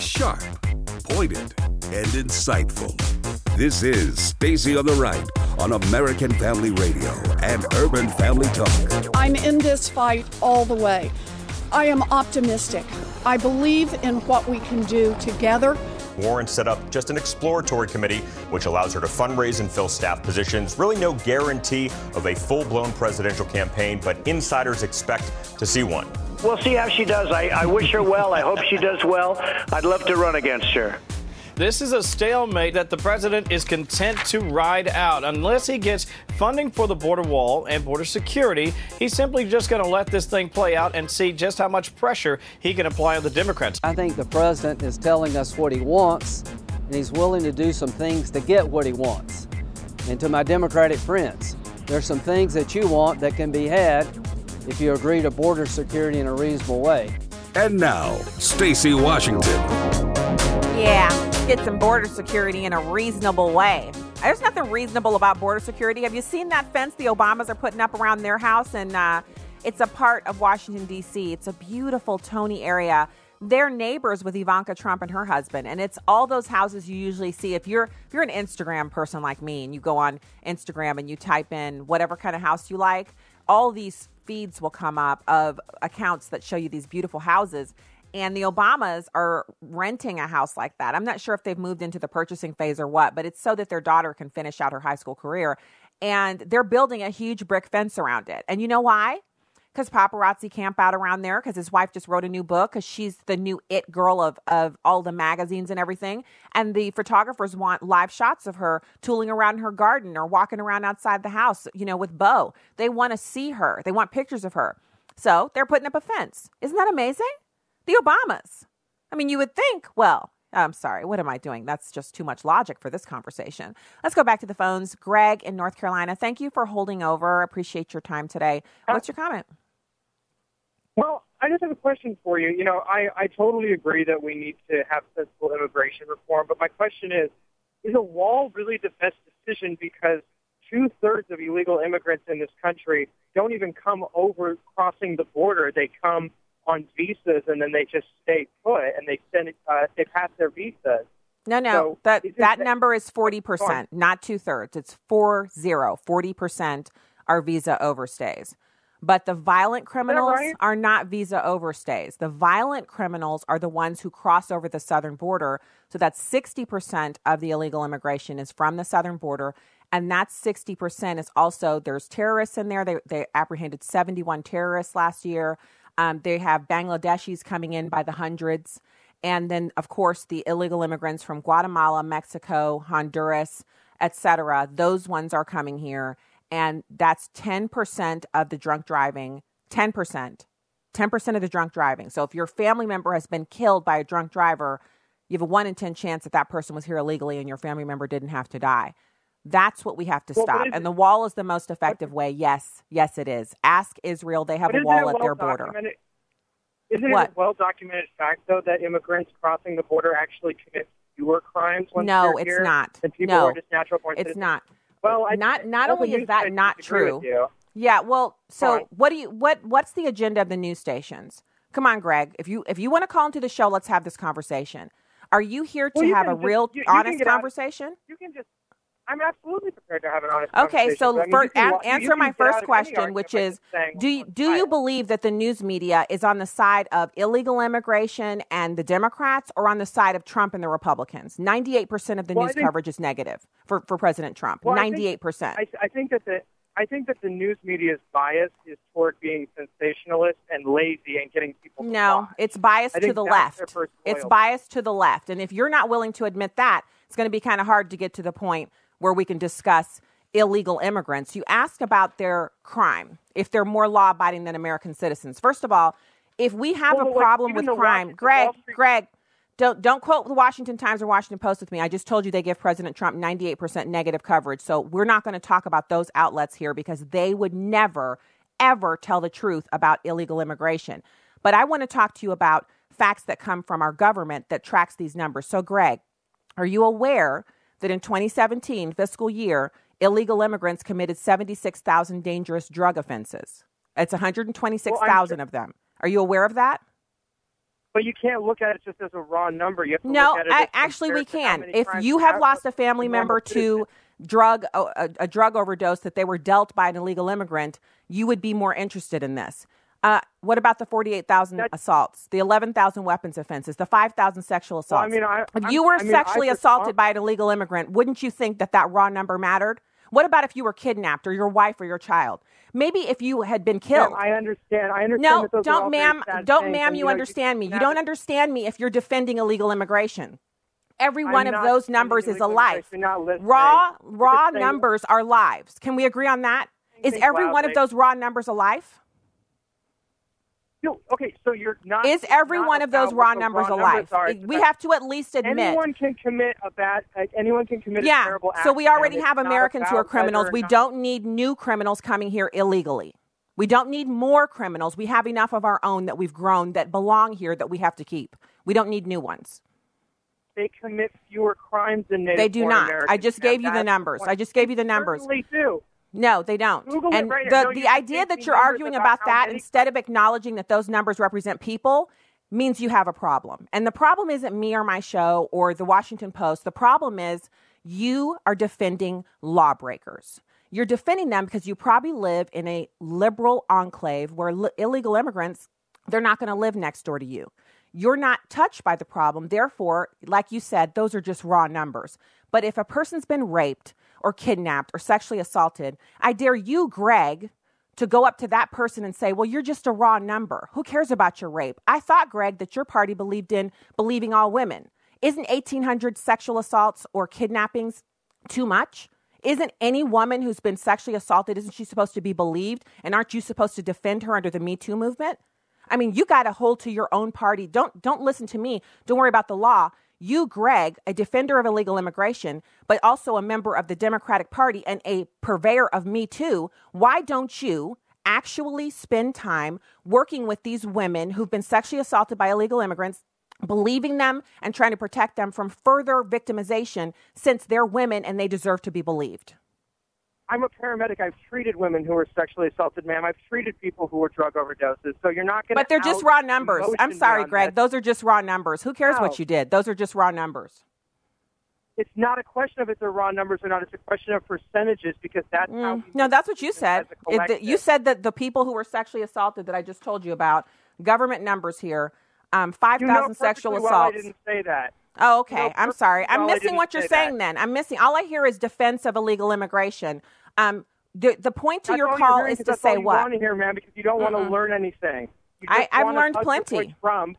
is sharp, pointed, and insightful. This is Stacy on the Right on American Family Radio and Urban Family Talk. I'm in this fight all the way. I am optimistic. I believe in what we can do together. Warren set up just an exploratory committee, which allows her to fundraise and fill staff positions. Really no guarantee of a full-blown presidential campaign, but insiders expect to see one. We'll see how she does. I wish her well. I hope she does well. I'd love to run against her. This is a stalemate that the president is content to ride out. Unless he gets funding for the border wall and border security, he's simply just going to let this thing play out and see just how much pressure he can apply on the Democrats. I think the president is telling us what he wants, and he's willing to do some things to get what he wants. And to my Democratic friends, there's some things that you want that can be had if you agree to border security in a reasonable way. And now, Stacy Washington. Yeah. Get some border security in a reasonable way. There's nothing reasonable about border security. Have you seen that fence the Obamas are putting up around their house? And it's a part of Washington, D.C. It's a beautiful Tony area. They're neighbors with Ivanka Trump and her husband. And it's all those houses you usually see. If you're an Instagram person like me and you go on Instagram and you type in whatever kind of house you like, all these feeds will come up of accounts that show you these beautiful houses. And the Obamas are renting a house like that. I'm not sure if they've moved into the purchasing phase or what, but it's so that their daughter can finish out her high school career. And they're building a huge brick fence around it. And you know why? Because paparazzi camp out around there, because his wife just wrote a new book, because she's the new it girl of all the magazines and everything. And the photographers want live shots of her tooling around in her garden or walking around outside the house, you know, with Bo. They want to see her. They want pictures of her. So they're putting up a fence. Isn't that amazing? The Obamas. I mean, you would think, well, I'm sorry, what am I doing? That's just too much logic for this conversation. Let's go back to the phones. Greg in North Carolina, thank you for holding over. Appreciate your time today. What's your comment? Well, I just have a question for you. You know, I totally agree that we need to have sensible immigration reform, but my question is a wall really the best decision? Because 2/3 of illegal immigrants in this country don't even come over crossing the border. They come on visas, and then they just stay put, and they pass their visas. No, so that number is 40%, not 2/3. It's 40. 40% are visa overstays. But the violent criminals are not visa overstays. The violent criminals are the ones who cross over the southern border. So that's 60% of the illegal immigration is from the southern border. And that 60% is also, there's terrorists in there. They apprehended 71 terrorists last year. They have Bangladeshis coming in by the hundreds. And then, of course, the illegal immigrants from Guatemala, Mexico, Honduras, etc. Those ones are coming here. And that's 10% of the drunk driving, 10% of the drunk driving. So if your family member has been killed by a drunk driver, you have a 1 in 10 chance that that person was here illegally and your family member didn't have to die. That's what we have to stop. And the wall is the most effective way. Yes, it is. Ask Israel. They have a wall at their border. Isn't it a well-documented fact, though, that immigrants crossing the border actually commit fewer crimes once they're here? No, it's not. And people are just natural born citizens. It's not. Well, not only is that not true. Yeah, well, so what's the agenda of the news stations? Come on, Greg. If you want to call into the show, let's have this conversation. Are you here to have a real, honest conversation? You can just... I'm absolutely prepared to have an honest conversation. Okay, so answer my first question, which is, do you believe that the news media is on the side of illegal immigration and the Democrats or on the side of Trump and the Republicans? 98% of the news coverage is negative for President Trump, 98%. I think that the news media's bias is toward being sensationalist and lazy and getting people to lie. It's biased to the left. It's biased to the left. And if you're not willing to admit that, it's going to be kind of hard to get to the point where we can discuss illegal immigrants. You ask about their crime, if they're more law-abiding than American citizens. First of all, if we have a problem with crime, Greg, don't quote the Washington Times or Washington Post with me. I just told you they give President Trump 98% negative coverage. So we're not going to talk about those outlets here because they would never, ever tell the truth about illegal immigration. But I want to talk to you about facts that come from our government that tracks these numbers. So, Greg, are you aware that in 2017 fiscal year, illegal immigrants committed 76,000 dangerous drug offenses? It's 126,000 of them. Are you aware of that? But you can't look at it just as a raw number. You have to look at it actually we can. If you have lost a family member to drug overdose that they were dealt by an illegal immigrant, you would be more interested in this. What about the 48,000 assaults, the 11,000 weapons offenses, the 5,000 sexual assaults? Well, if you were sexually assaulted by an illegal immigrant, wouldn't you think that that raw number mattered? What about if you were kidnapped or your wife or your child? Maybe if you had been killed. I understand. No, that those don't, are all ma'am. Don't, things, ma'am. You understand me. You don't understand me if you're defending illegal immigration. Every one of those numbers is a life. Raw numbers are lives. Can we agree on that? Is every one of those raw numbers a life? No. Okay. So you're not. Is every one of those raw numbers a life? We have to at least admit anyone can commit a terrible act. So we already have Americans who are criminals. We don't need new criminals coming here illegally. We don't need more criminals. We have enough of our own that we've grown that belong here that we have to keep. We don't need new ones. They commit fewer crimes than Native Americans. They do not. I just gave you the numbers. They do. No, they don't. Google and right the idea that you're arguing about that instead of acknowledging that those numbers represent people means you have a problem. And the problem isn't me or my show or the Washington Post. The problem is you are defending lawbreakers. You're defending them because you probably live in a liberal enclave where illegal immigrants, they're not going to live next door to you. You're not touched by the problem. Therefore, like you said, those are just raw numbers. But if a person's been raped or kidnapped or sexually assaulted, I dare you, Greg, to go up to that person and say, well, you're just a raw number. Who cares about your rape? I thought, Greg, that your party believed in believing all women. Isn't 1,800 sexual assaults or kidnappings too much? Isn't any woman who's been sexually assaulted, isn't she supposed to be believed? And aren't you supposed to defend her under the Me Too movement? I mean, you got to hold to your own party. Don't listen to me. Don't worry about the law. You, Greg, a defender of illegal immigration, but also a member of the Democratic Party and a purveyor of Me Too, why don't you actually spend time working with these women who've been sexually assaulted by illegal immigrants, believing them and trying to protect them from further victimization since they're women and they deserve to be believed? I'm a paramedic. I've treated women who were sexually assaulted, ma'am. I've treated people who were drug overdoses. So you're not going to. But they're just raw numbers. I'm sorry, Greg. Those are just raw numbers. Who cares what you did? Those are just raw numbers. It's not a question of if they're raw numbers or not. It's a question of percentages because that's how. No, that's what you said. You said that the people who were sexually assaulted that I just told you about, government numbers here, 5,000 sexual assaults. Well, I didn't say that. Oh, okay. I'm sorry. I'm missing what you're saying then. I'm missing. All I hear is defense of illegal immigration. The point to your call is to say what? That's all you want to hear, man, because you don't want to learn anything. I've learned plenty. Trump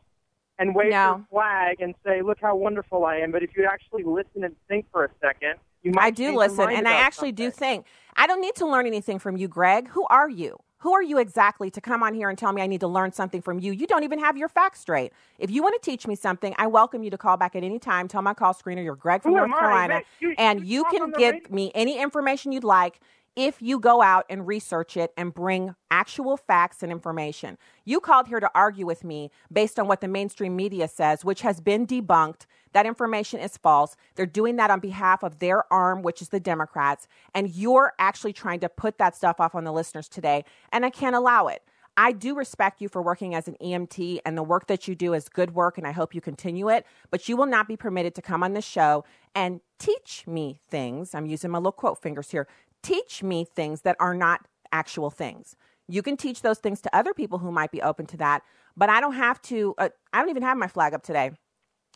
and wave your flag and say, look how wonderful I am. But if you actually listen and think for a second, you might. I do listen, and I actually do think. I don't need to learn anything from you, Greg. Who are you? Who are you exactly to come on here and tell me I need to learn something from you? You don't even have your facts straight. If you want to teach me something, I welcome you to call back at any time. Tell my call screener you're Greg from North Carolina, and you can give me any information you'd like if you go out and research it and bring actual facts and information. You called here to argue with me based on what the mainstream media says, which has been debunked. That information is false. They're doing that on behalf of their arm, which is the Democrats. And you're actually trying to put that stuff off on the listeners today. And I can't allow it. I do respect you for working as an EMT, and the work that you do is good work, and I hope you continue it. But you will not be permitted to come on this show and teach me things. I'm using my little quote fingers here. Teach me things that are not actual things. You can teach those things to other people who might be open to that, but I don't have to. I don't even have my flag up today.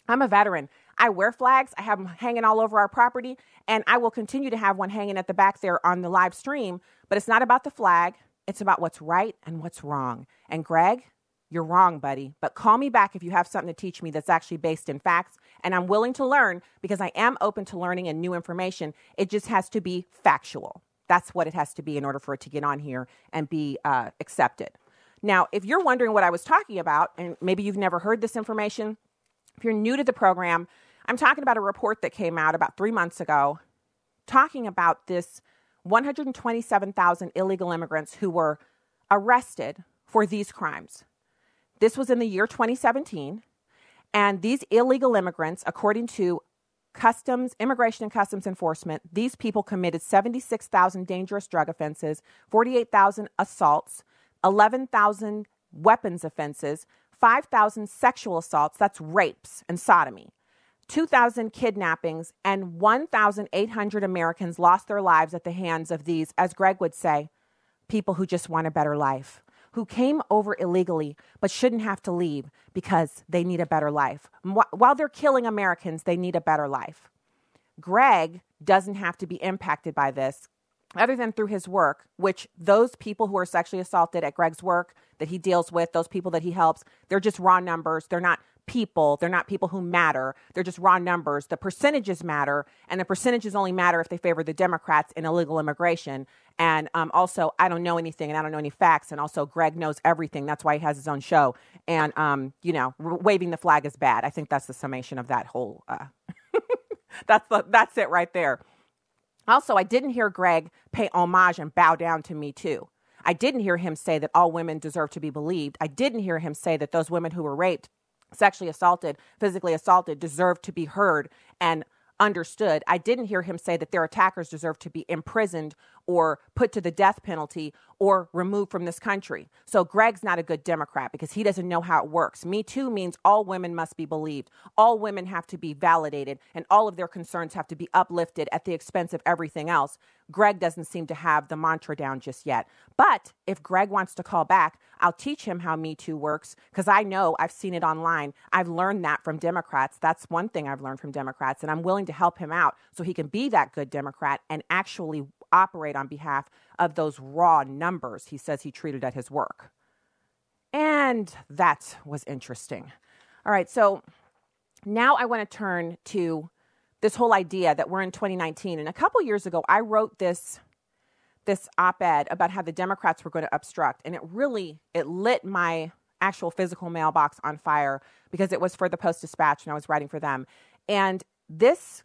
I'm a veteran. I wear flags. I have them hanging all over our property, and I will continue to have one hanging at the back there on the live stream, but it's not about the flag. It's about what's right and what's wrong. And Greg, you're wrong, buddy, but call me back if you have something to teach me that's actually based in facts, and I'm willing to learn because I am open to learning and new information. It just has to be factual. That's what it has to be in order for it to get on here and be accepted. Now, if you're wondering what I was talking about, and maybe you've never heard this information, if you're new to the program, I'm talking about a report that came out about 3 months ago talking about this 127,000 illegal immigrants who were arrested for these crimes. This was in the year 2017, and these illegal immigrants, according to Immigration and Customs Enforcement, these people committed 76,000 dangerous drug offenses, 48,000 assaults, 11,000 weapons offenses, 5,000 sexual assaults, that's rapes and sodomy, 2,000 kidnappings, and 1,800 Americans lost their lives at the hands of these, as Greg would say, people who just want a better life, who came over illegally but shouldn't have to leave because they need a better life. While they're killing Americans, they need a better life. Greg doesn't have to be impacted by this other than through his work, which those people who are sexually assaulted at Greg's work that he deals with, those people that he helps, they're just raw numbers. They're not people. They're not people who matter. They're just raw numbers. The percentages matter, and the percentages only matter if they favor the Democrats in illegal immigration. And also, I don't know anything, and I don't know any facts. And also, Greg knows everything. That's why he has his own show. And, waving the flag is bad. I think that's the summation of that whole that's it right there. Also, I didn't hear Greg pay homage and bow down to Me Too. I didn't hear him say that all women deserve to be believed. I didn't hear him say that those women who were raped, sexually assaulted, physically assaulted, deserve to be heard and understood. I didn't hear him say that their attackers deserve to be imprisoned or put to the death penalty or removed from this country. So Greg's not a good Democrat because he doesn't know how it works. Me Too means all women must be believed. All women have to be validated, and all of their concerns have to be uplifted at the expense of everything else. Greg doesn't seem to have the mantra down just yet. But if Greg wants to call back, I'll teach him how Me Too works, because I know, I've seen it online. I've learned that from Democrats. That's one thing I've learned from Democrats, and I'm willing to help him out so he can be that good Democrat and actually operate on behalf of those raw numbers he says he treated at his work. And that was interesting. All right, so now I want to turn to this whole idea that we're in 2019. And a couple years ago, I wrote this op-ed about how the Democrats were going to obstruct. And it lit my actual physical mailbox on fire because it was for the Post-Dispatch and I was writing for them. And this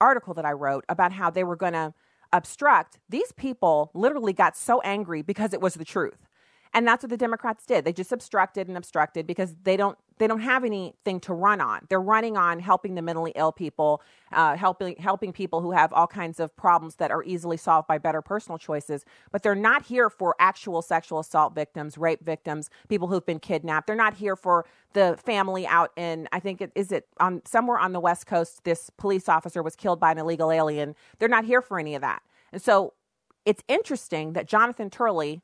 article that I wrote about how they were going to obstruct, these people literally got so angry because it was the truth. And that's what the Democrats did. They just obstructed because they don't have anything to run on. They're running on helping the mentally ill people, helping people who have all kinds of problems that are easily solved by better personal choices. But they're not here for actual sexual assault victims, rape victims, people who've been kidnapped. They're not here for the family out in, I think somewhere on the West Coast, this police officer was killed by an illegal alien. They're not here for any of that. And so it's interesting that Jonathan Turley,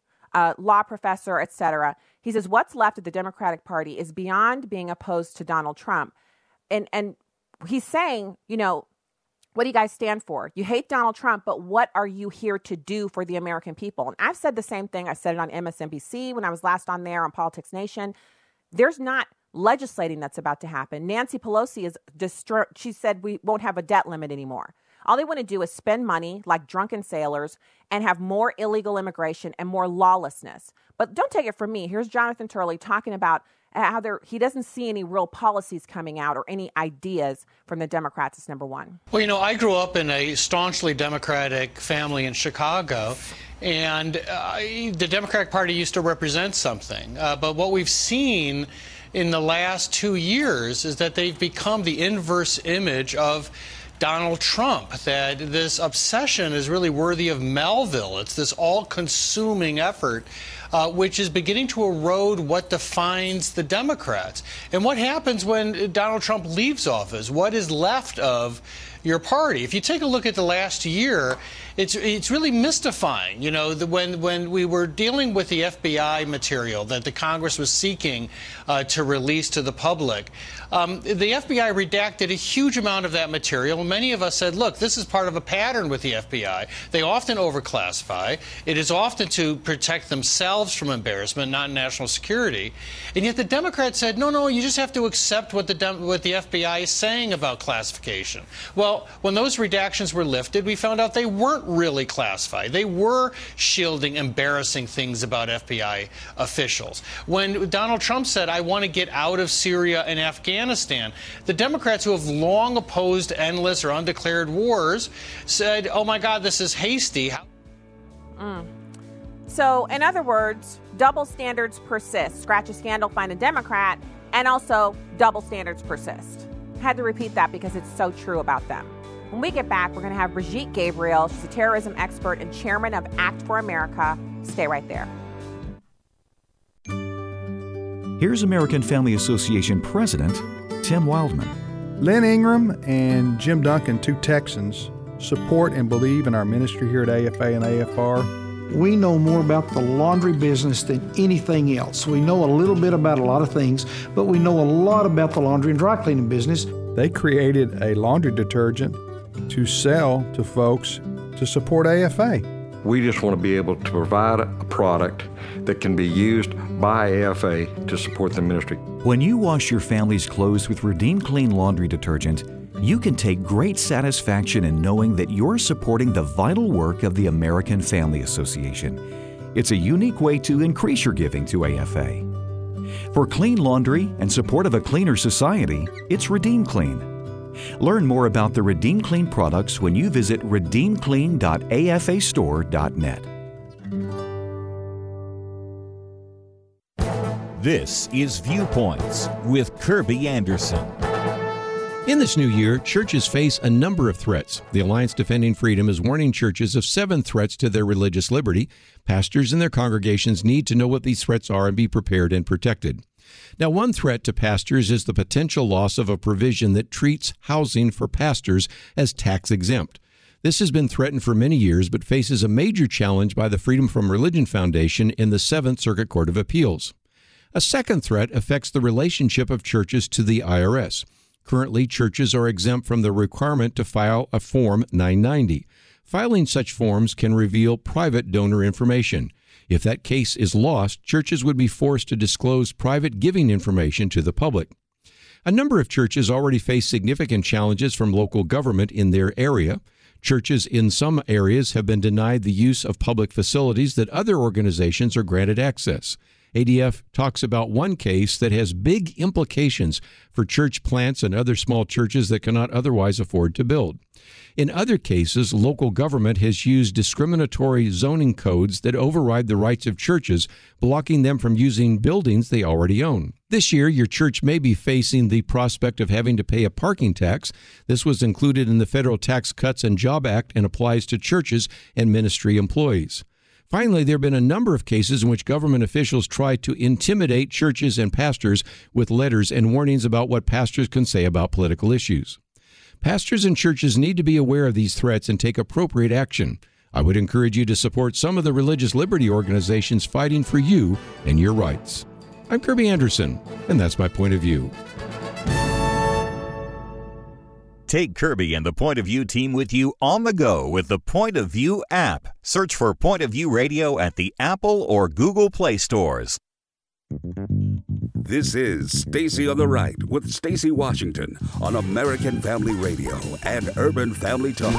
law professor, etc. He says, what's left of the Democratic Party is beyond being opposed to Donald Trump. And he's saying, what do you guys stand for? You hate Donald Trump, but what are you here to do for the American people? And I've said the same thing. I said it on MSNBC when I was last on there on Politics Nation. There's not legislating that's about to happen. Nancy Pelosi is distraught. She said we won't have a debt limit anymore. All they want to do is spend money like drunken sailors and have more illegal immigration and more lawlessness. But don't take it from me. Here's Jonathan Turley talking about how he doesn't see any real policies coming out or any ideas from the Democrats is number one. Well, I grew up in a staunchly Democratic family in Chicago, and the Democratic Party used to represent something. But what we've seen in the last 2 years is that they've become the inverse image of Donald Trump, that this obsession is really worthy of Melville. It's this all-consuming effort, which is beginning to erode what defines the Democrats. And what happens when Donald Trump leaves office? What is left of your party? If you take a look at the last year, it's really mystifying. When we were dealing with the FBI material that the Congress was seeking to release to the public, the FBI redacted a huge amount of that material. Many of us said, look, this is part of a pattern with the FBI. They often overclassify. It is often to protect themselves from embarrassment, not national security. And yet the Democrats said, no, you just have to accept what the FBI is saying about classification. Well, when those redactions were lifted, we found out they weren't really classified. They were shielding embarrassing things about FBI officials. When Donald Trump said, I want to get out of Syria and Afghanistan, the Democrats who have long opposed endless or undeclared wars said, oh my God, this is hasty. So in other words, double standards persist. Scratch a scandal, find a Democrat, and also double standards persist. Had to repeat that because it's so true about them. When we get back, we're going to have Brigitte Gabriel. She's a terrorism expert and chairman of Act for America. Stay right there. Here's American Family Association President Tim Wildman. Lynn Ingram and Jim Duncan, two Texans, support and believe in our ministry here at AFA and AFR. We know more about the laundry business than anything else. We know a little bit about a lot of things, but we know a lot about the laundry and dry cleaning business. They created a laundry detergent to sell to folks to support AFA. We just want to be able to provide a product that can be used by AFA to support the ministry. When you wash your family's clothes with Redeem Clean laundry detergent, you can take great satisfaction in knowing that you're supporting the vital work of the American Family Association. It's a unique way to increase your giving to AFA. For clean laundry and support of a cleaner society, it's Redeem Clean. Learn more about the Redeem Clean products when you visit redeemclean.afastore.net. This is Viewpoints with Kirby Anderson. In this new year, churches face a number of threats. The Alliance Defending Freedom is warning churches of 7 threats to their religious liberty. Pastors and their congregations need to know what these threats are and be prepared and protected. Now, one threat to pastors is the potential loss of a provision that treats housing for pastors as tax-exempt. This has been threatened for many years, but faces a major challenge by the Freedom from Religion Foundation in the Seventh Circuit Court of Appeals. A second threat affects the relationship of churches to the IRS. Currently, churches are exempt from the requirement to file a Form 990. Filing such forms can reveal private donor information. If that case is lost, churches would be forced to disclose private giving information to the public. A number of churches already face significant challenges from local government in their area. Churches in some areas have been denied the use of public facilities that other organizations are granted access. ADF talks about one case that has big implications for church plants and other small churches that cannot otherwise afford to build. In other cases, local government has used discriminatory zoning codes that override the rights of churches, blocking them from using buildings they already own. This year, your church may be facing the prospect of having to pay a parking tax. This was included in the Federal Tax Cuts and Jobs Act and applies to churches and ministry employees. Finally, there have been a number of cases in which government officials try to intimidate churches and pastors with letters and warnings about what pastors can say about political issues. Pastors and churches need to be aware of these threats and take appropriate action. I would encourage you to support some of the religious liberty organizations fighting for you and your rights. I'm Kirby Anderson, and that's my point of view. Take Kirby and the Point of View team with you on the go with the Point of View app. Search for Point of View Radio at the Apple or Google Play stores. This is Stacy on the Right with Stacy Washington on American Family Radio and Urban Family Talk.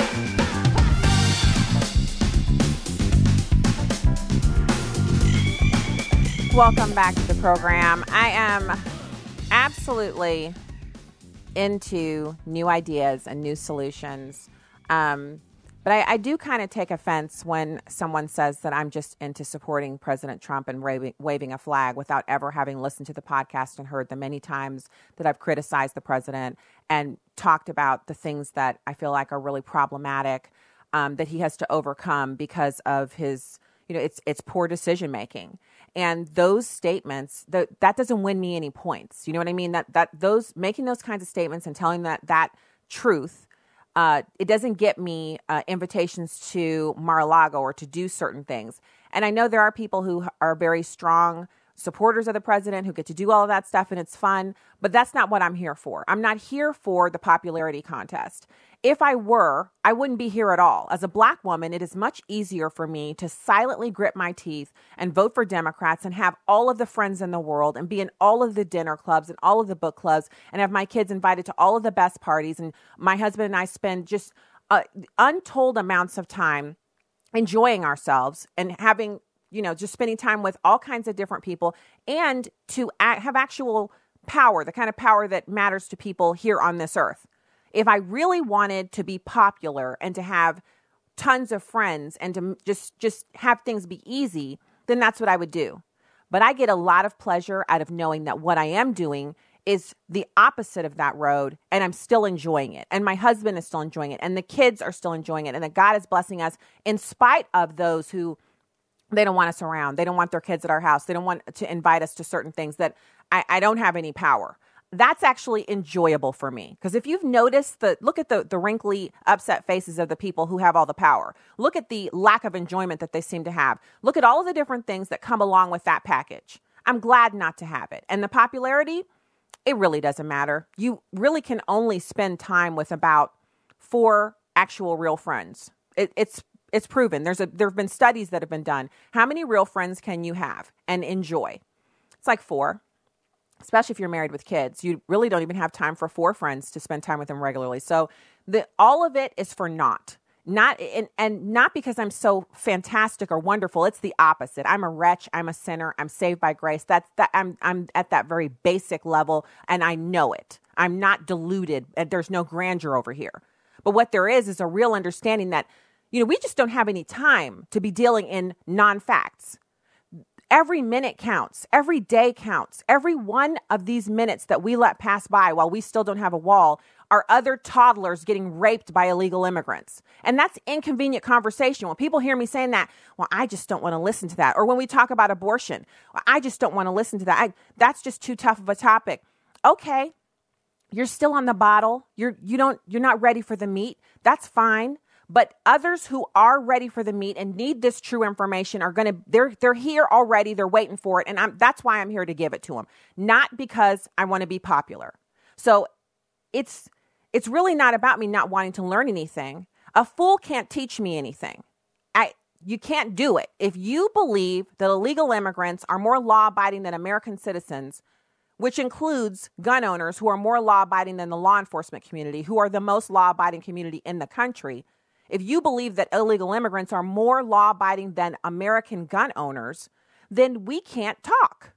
Welcome back to the program. I am absolutely into new ideas and new solutions. But I do kind of take offense when someone says that I'm just into supporting President Trump and waving a flag without ever having listened to the podcast and heard the many times that I've criticized the president and talked about the things that I feel like are really problematic that he has to overcome because of his, it's poor decision making. And those statements, that doesn't win me any points. You know what I mean? Those making those kinds of statements and telling that truth, it doesn't get me invitations to Mar-a-Lago or to do certain things. And I know there are people who are very strong supporters of the president who get to do all of that stuff, and it's fun. But that's not what I'm here for. I'm not here for the popularity contest. If I were, I wouldn't be here at all. As a black woman, it is much easier for me to silently grit my teeth and vote for Democrats and have all of the friends in the world and be in all of the dinner clubs and all of the book clubs and have my kids invited to all of the best parties. And my husband and I spend just untold amounts of time enjoying ourselves and having, just spending time with all kinds of different people and to have actual power, the kind of power that matters to people here on this earth. If I really wanted to be popular and to have tons of friends and to just have things be easy, then that's what I would do. But I get a lot of pleasure out of knowing that what I am doing is the opposite of that road, and I'm still enjoying it. And my husband is still enjoying it. And the kids are still enjoying it. And that God is blessing us in spite of those who They don't want us around. They don't want their kids at our house. They don't want to invite us to certain things that I don't have any power. That's actually enjoyable for me. Because if you've noticed, look at the wrinkly, upset faces of the people who have all the power. Look at the lack of enjoyment that they seem to have. Look at all of the different things that come along with that package. I'm glad not to have it. And the popularity, it really doesn't matter. You really can only spend time with about 4 actual real friends. It's proven. There have been studies that have been done. How many real friends can you have and enjoy? It's like 4, especially if you're married with kids. You really don't even have time for 4 friends to spend time with them regularly. So all of it is for naught. Not because I'm so fantastic or wonderful. It's the opposite. I'm a wretch. I'm a sinner. I'm saved by grace. I'm at that very basic level, and I know it. I'm not deluded, and there's no grandeur over here. But what there is a real understanding that, we just don't have any time to be dealing in non-facts. Every minute counts. Every day counts. Every one of these minutes that we let pass by while we still don't have a wall are other toddlers getting raped by illegal immigrants. And that's inconvenient conversation. When people hear me saying that, well, I just don't want to listen to that. Or when we talk about abortion, well, I just don't want to listen to that. That's just too tough of a topic. Okay, you're still on the bottle. You're not ready for the meat. That's fine. But others who are ready for the meat and need this true information are they're here already. They're waiting for it. And that's why I'm here to give it to them. Not because I want to be popular. So it's really not about me not wanting to learn anything. A fool can't teach me anything. You can't do it. If you believe that illegal immigrants are more law-abiding than American citizens, which includes gun owners who are more law-abiding than the law enforcement community, who are the most law-abiding community in the country, if you believe that illegal immigrants are more law-abiding than American gun owners, then we can't talk.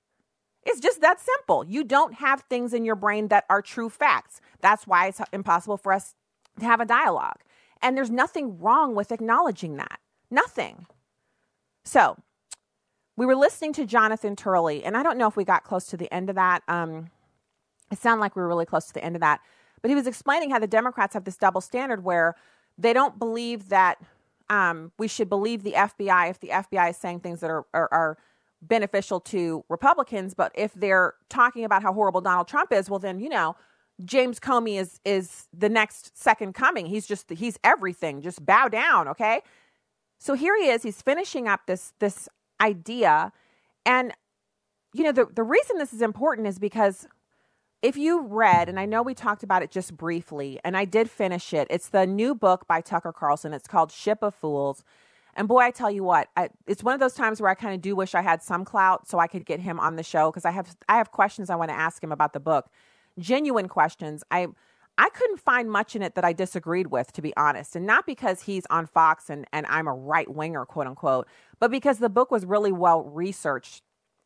It's just that simple. You don't have things in your brain that are true facts. That's why it's impossible for us to have a dialogue. And there's nothing wrong with acknowledging that. Nothing. So we were listening to Jonathan Turley, and I don't know if we got close to the end of that. It sounded like we were really close to the end of that. But he was explaining how the Democrats have this double standard where they don't believe that we should believe the FBI if the FBI is saying things that are beneficial to Republicans. But if they're talking about how horrible Donald Trump is, well, then, James Comey is the next second coming. He's everything. Just bow down. OK, so here he is. He's finishing up this idea. And, the reason this is important is because if you read, and I know we talked about it just briefly, and I did finish it. It's the new book by Tucker Carlson. It's called Ship of Fools. And boy, I tell you what, it's one of those times where I kind of do wish I had some clout so I could get him on the show, because I have questions I want to ask him about the book. Genuine questions. I couldn't find much in it that I disagreed with, to be honest. And not because he's on Fox and I'm a right winger, quote unquote, but because the book was really well researched.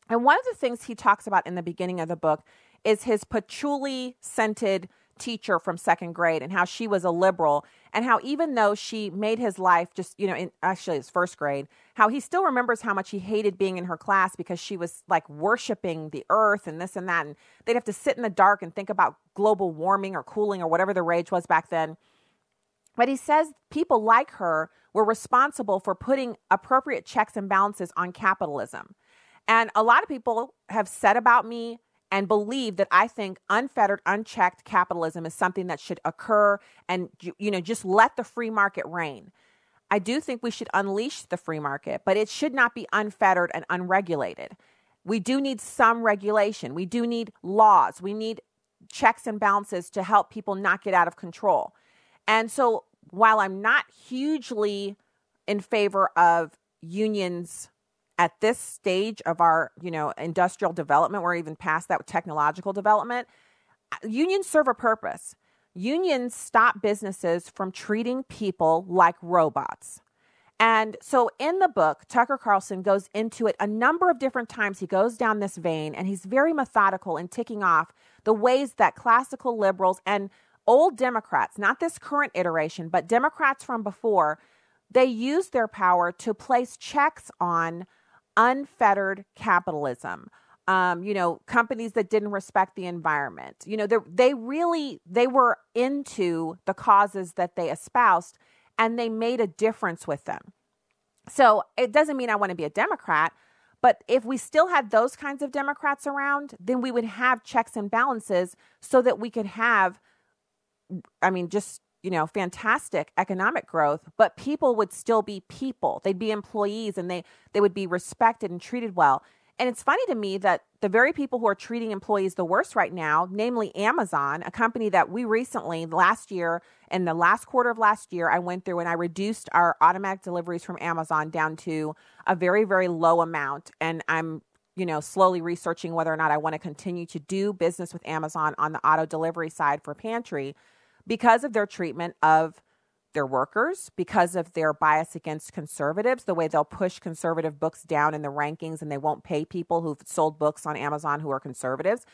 And one of the things he talks about in the beginning of the book is his patchouli-scented teacher from second grade and how she was a liberal, and how even though she made his life just, actually his first grade, how he still remembers how much he hated being in her class because she was like worshiping the earth and this and that. And they'd have to sit in the dark and think about global warming or cooling or whatever the rage was back then. But he says people like her were responsible for putting appropriate checks and balances on capitalism. And a lot of people have said about me and believe that I think unfettered, unchecked capitalism is something that should occur and, just let the free market reign. I do think we should unleash the free market, but it should not be unfettered and unregulated. We do need some regulation. We do need laws. We need checks and balances to help people not get out of control. And so while I'm not hugely in favor of unions at this stage of our, industrial development, or even past that with technological development, unions serve a purpose. Unions stop businesses from treating people like robots. And so in the book, Tucker Carlson goes into it a number of different times. He goes down this vein, and he's very methodical in ticking off the ways that classical liberals and old Democrats, not this current iteration, but Democrats from before, they used their power to place checks on unfettered capitalism, companies that didn't respect the environment. They were into the causes that they espoused, and they made a difference with them. So it doesn't mean I want to be a Democrat, but if we still had those kinds of Democrats around, then we would have checks and balances so that we could have, I mean, just, you know, fantastic economic growth, but people would still be people. They'd be employees and they would be respected and treated well. And it's funny to me that the very people who are treating employees the worst right now, namely Amazon, a company that we recently, last year, in the last quarter of last year, I went through and I reduced our automatic deliveries from Amazon down to a very, very low amount. And I'm, you know, slowly researching whether or not I want to continue to do business with Amazon on the auto delivery side for Pantry because of their treatment of their workers, because of their bias against conservatives, the way they'll push conservative books down in the rankings and they won't pay people who've sold books on Amazon who are conservatives.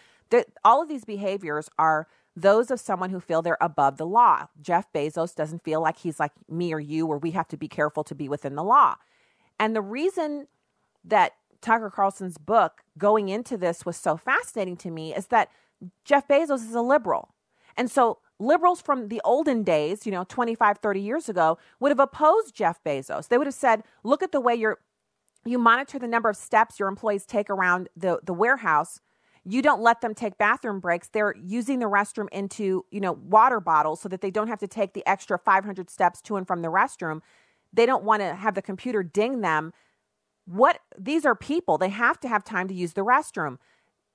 All of these behaviors are those of someone who feel they're above the law. Jeff Bezos doesn't feel like he's like me or you, where we have to be careful to be within the law. And the reason that Tucker Carlson's book going into this was so fascinating to me is that Jeff Bezos is a liberal. And so liberals from the olden days, you know, 25, 30 years ago, would have opposed Jeff Bezos. They would have said, look at the way you monitor the number of steps your employees take around the warehouse. You don't let them take bathroom breaks. They're using the restroom into, you know, water bottles so that they don't have to take the extra 500 steps to and from the restroom. They don't want to have the computer ding them. These are people. They have to have time to use the restroom.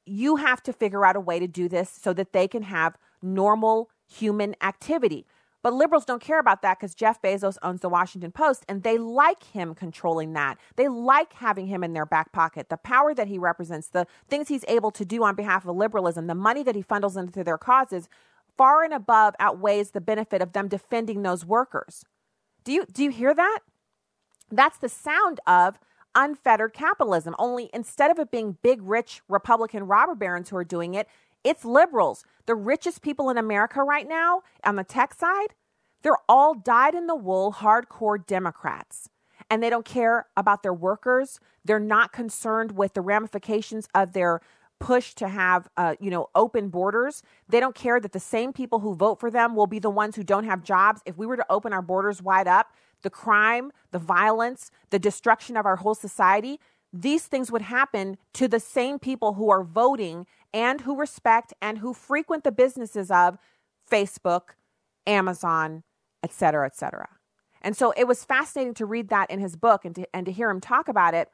You have to figure out a way to do this so that they can have normal human activity. But liberals don't care about that because Jeff Bezos owns the Washington Post and they like him controlling that. They like having him in their back pocket. The power that he represents, the things he's able to do on behalf of liberalism, the money that he funnels into their causes far and above outweighs the benefit of them defending those workers. Do you hear that? That's the sound of unfettered capitalism, only instead of it being big, rich Republican robber barons who are doing it, it's liberals. The richest people in America right now on the tech side, they're all dyed-in-the-wool, hardcore Democrats. And they don't care about their workers. They're not concerned with the ramifications of their push to have, open borders. They don't care that the same people who vote for them will be the ones who don't have jobs. If we were to open our borders wide up, the crime, the violence, the destruction of our whole society, these things would happen to the same people who are voting and who respect and who frequent the businesses of Facebook, Amazon, et cetera, et cetera. And so it was fascinating to read that in his book and to hear him talk about it.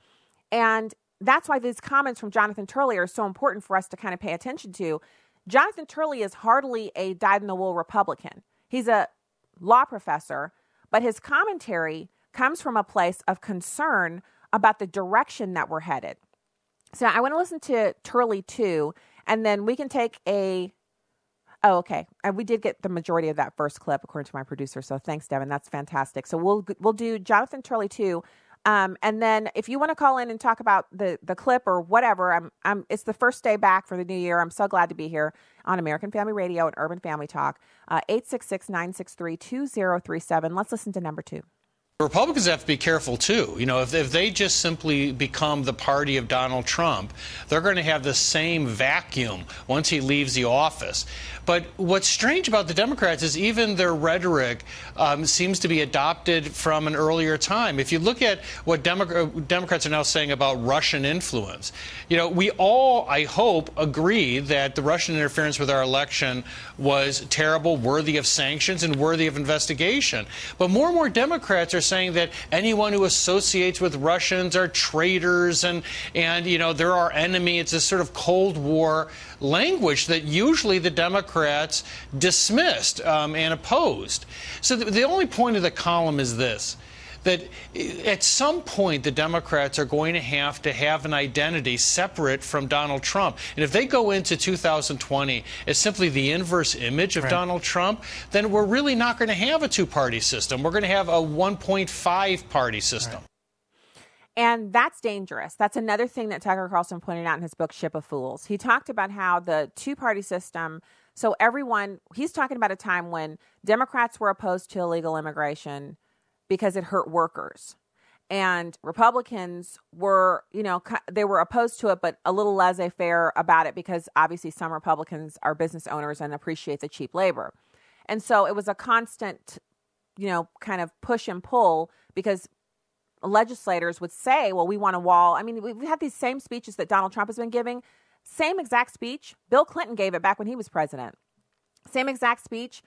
And that's why these comments from Jonathan Turley are so important for us to kind of pay attention to. Jonathan Turley is hardly a dyed-in-the-wool Republican. He's a law professor, but his commentary comes from a place of concern about the direction that we're headed. So I want to listen to Turley too, and then we can take okay. And we did get the majority of that first clip according to my producer. So thanks, Devin. That's fantastic. So we'll do Jonathan Turley too. And then if you want to call in and talk about the clip or whatever, it's the first day back for the new year. I'm so glad to be here on American Family Radio and Urban Family Talk, 866-963-2037. Let's listen to number two. Republicans have to be careful, too. You know, if they just simply become the party of Donald Trump, they're going to have the same vacuum once he leaves the office. But what's strange about the Democrats is even their rhetoric seems to be adopted from an earlier time. If you look at what Democrats are now saying about Russian influence, you know, we all, I hope, agree that the Russian interference with our election was terrible, worthy of sanctions, and worthy of investigation. But more and more Democrats are saying that anyone who associates with Russians are traitors and they're our enemy. It's this sort of Cold War language that usually the Democrats dismissed and opposed. So the only point of the column is this, that at some point the Democrats are going to have an identity separate from Donald Trump. And if they go into 2020 as simply the inverse image of Donald Trump, then we're really not going to have a two-party system. We're going to have a 1.5-party system. Right. And that's dangerous. That's another thing that Tucker Carlson pointed out in his book, Ship of Fools. He talked about how the two-party system, so everyone, he's talking about a time when Democrats were opposed to illegal immigration because it hurt workers. And Republicans were, they were opposed to it, but a little laissez-faire about it because obviously some Republicans are business owners and appreciate the cheap labor. And so it was a constant, kind of push and pull because legislators would say, well, we want a wall. I mean, we've had these same speeches that Donald Trump has been giving. Same exact speech. Bill Clinton gave it back when he was president. Same exact speech.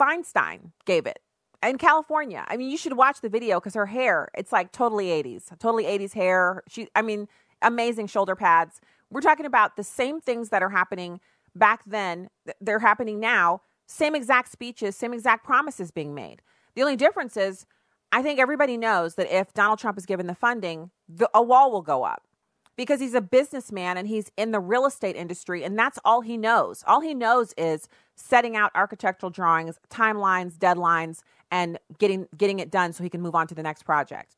Feinstein gave it in California. I mean, you should watch the video because her hair, it's like totally 80s. Totally 80s hair. She, I mean, amazing shoulder pads. We're talking about the same things that are happening back then. They're happening now. Same exact speeches, same exact promises being made. The only difference is I think everybody knows that if Donald Trump is given the funding, a wall will go up because he's a businessman and he's in the real estate industry, and that's all he knows. All he knows is setting out architectural drawings, timelines, deadlines, and getting it done so he can move on to the next project.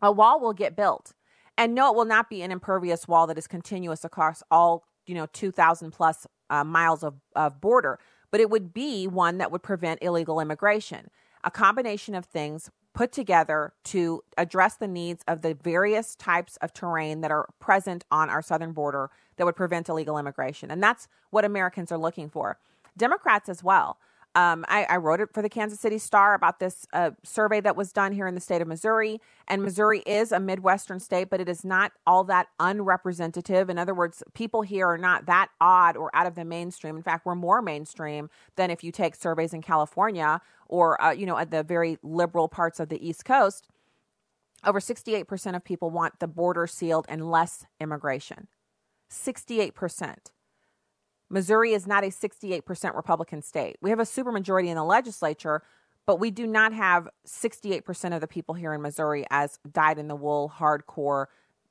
A wall will get built. And no, it will not be an impervious wall that is continuous across all, 2,000 plus miles of border, but it would be one that would prevent illegal immigration. A combination of things put together to address the needs of the various types of terrain that are present on our southern border that would prevent illegal immigration. And that's what Americans are looking for. Democrats as well. I wrote it for the Kansas City Star about this survey that was done here in the state of Missouri. And Missouri is a Midwestern state, but it is not all that unrepresentative. In other words, people here are not that odd or out of the mainstream. In fact, we're more mainstream than if you take surveys in California or, at the very liberal parts of the East Coast. Over 68% of people want the border sealed and less immigration. 68%. Missouri is not a 68% Republican state. We have a supermajority in the legislature, but we do not have 68% of the people here in Missouri as dyed-in-the-wool, hardcore,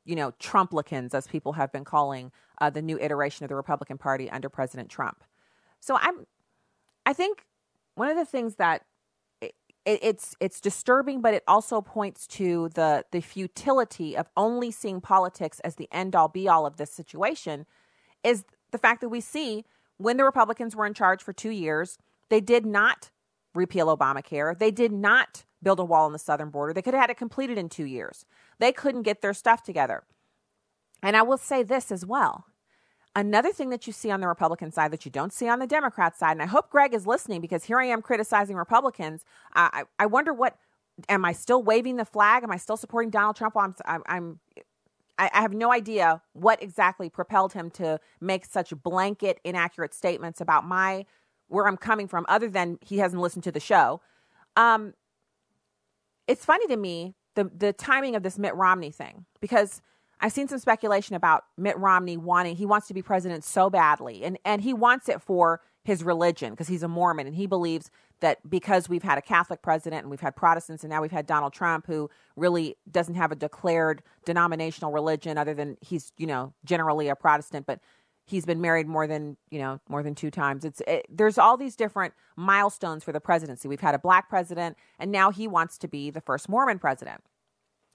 Trumplicans, as people have been calling the new iteration of the Republican Party under President Trump. So I think one of the things that it's disturbing, but it also points to the futility of only seeing politics as the end-all, be-all of this situation is the fact that we see when the Republicans were in charge for 2 years, they did not repeal Obamacare. They did not build a wall on the southern border. They could have had it completed in 2 years. They couldn't get their stuff together. And I will say this as well. Another thing that you see on the Republican side that you don't see on the Democrat side, and I hope Greg is listening because here I am criticizing Republicans. I wonder am I still waving the flag? Am I still supporting Donald Trump? I have no idea what exactly propelled him to make such blanket inaccurate statements about where I'm coming from, other than he hasn't listened to the show. It's funny to me, the timing of this Mitt Romney thing, because I've seen some speculation about Mitt Romney he wants to be president so badly, and he wants it for his religion because he's a Mormon, and he believes that because we've had a Catholic president and we've had Protestants and now we've had Donald Trump, who really doesn't have a declared denominational religion other than he's, generally a Protestant, but he's been married more than 2 times. There's all these different milestones for the presidency. We've had a black president, and now he wants to be the first Mormon president.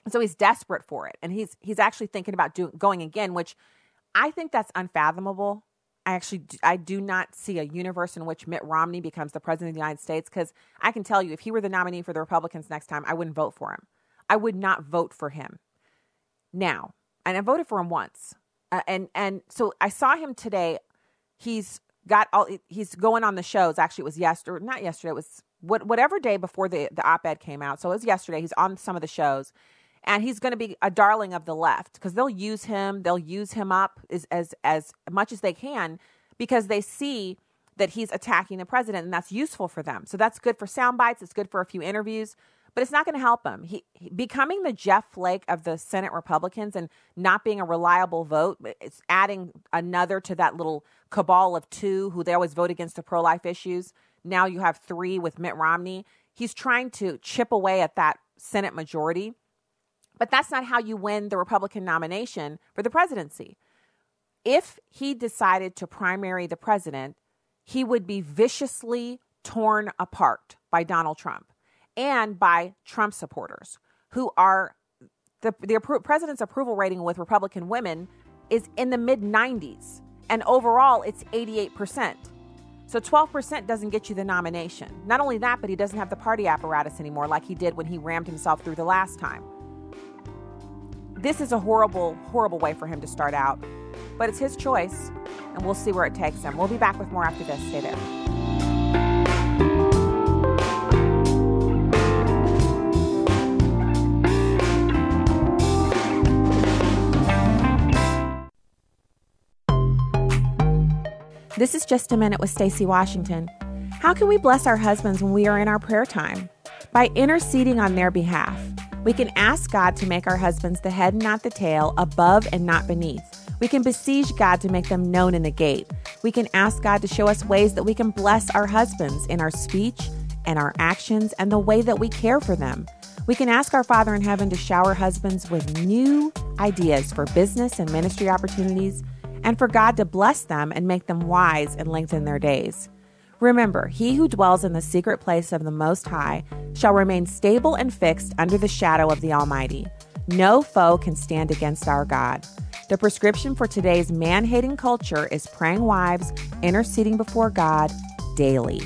And so he's desperate for it. And he's actually thinking about going again, which I think that's unfathomable. I do not see a universe in which Mitt Romney becomes the president of the United States, because I can tell you, if he were the nominee for the Republicans next time, I wouldn't vote for him. I would not vote for him now. And I voted for him once. And so I saw him today. He's going on the shows. Actually, it was yesterday, not yesterday. It was whatever day before the op-ed came out. So it was yesterday. He's on some of the shows. And he's going to be a darling of the left because they'll use him. They'll use him up as much as they can because they see that he's attacking the president, and that's useful for them. So that's good for sound bites. It's good for a few interviews, but it's not going to help him. He becoming the Jeff Flake of the Senate Republicans and not being a reliable vote. It's adding another to that little cabal of 2 who they always vote against the pro-life issues. Now you have 3 with Mitt Romney. He's trying to chip away at that Senate majority. But that's not how you win the Republican nomination for the presidency. If he decided to primary the president, he would be viciously torn apart by Donald Trump and by Trump supporters, who are the president's approval rating with Republican women is in the mid-90s. And overall, it's 88%. So 12% doesn't get you the nomination. Not only that, but he doesn't have the party apparatus anymore like he did when he rammed himself through the last time. This is a horrible, horrible way for him to start out, but it's his choice, and we'll see where it takes him. We'll be back with more after this. Stay there. This is Just a Minute with Stacy Washington. How can we bless our husbands when we are in our prayer time? By interceding on their behalf. We can ask God to make our husbands the head and not the tail, above and not beneath. We can beseech God to make them known in the gate. We can ask God to show us ways that we can bless our husbands in our speech and our actions and the way that we care for them. We can ask our Father in Heaven to shower husbands with new ideas for business and ministry opportunities, and for God to bless them and make them wise and lengthen their days. Remember, he who dwells in the secret place of the Most High shall remain stable and fixed under the shadow of the Almighty. No foe can stand against our God. The prescription for today's man-hating culture is praying wives, interceding before God daily.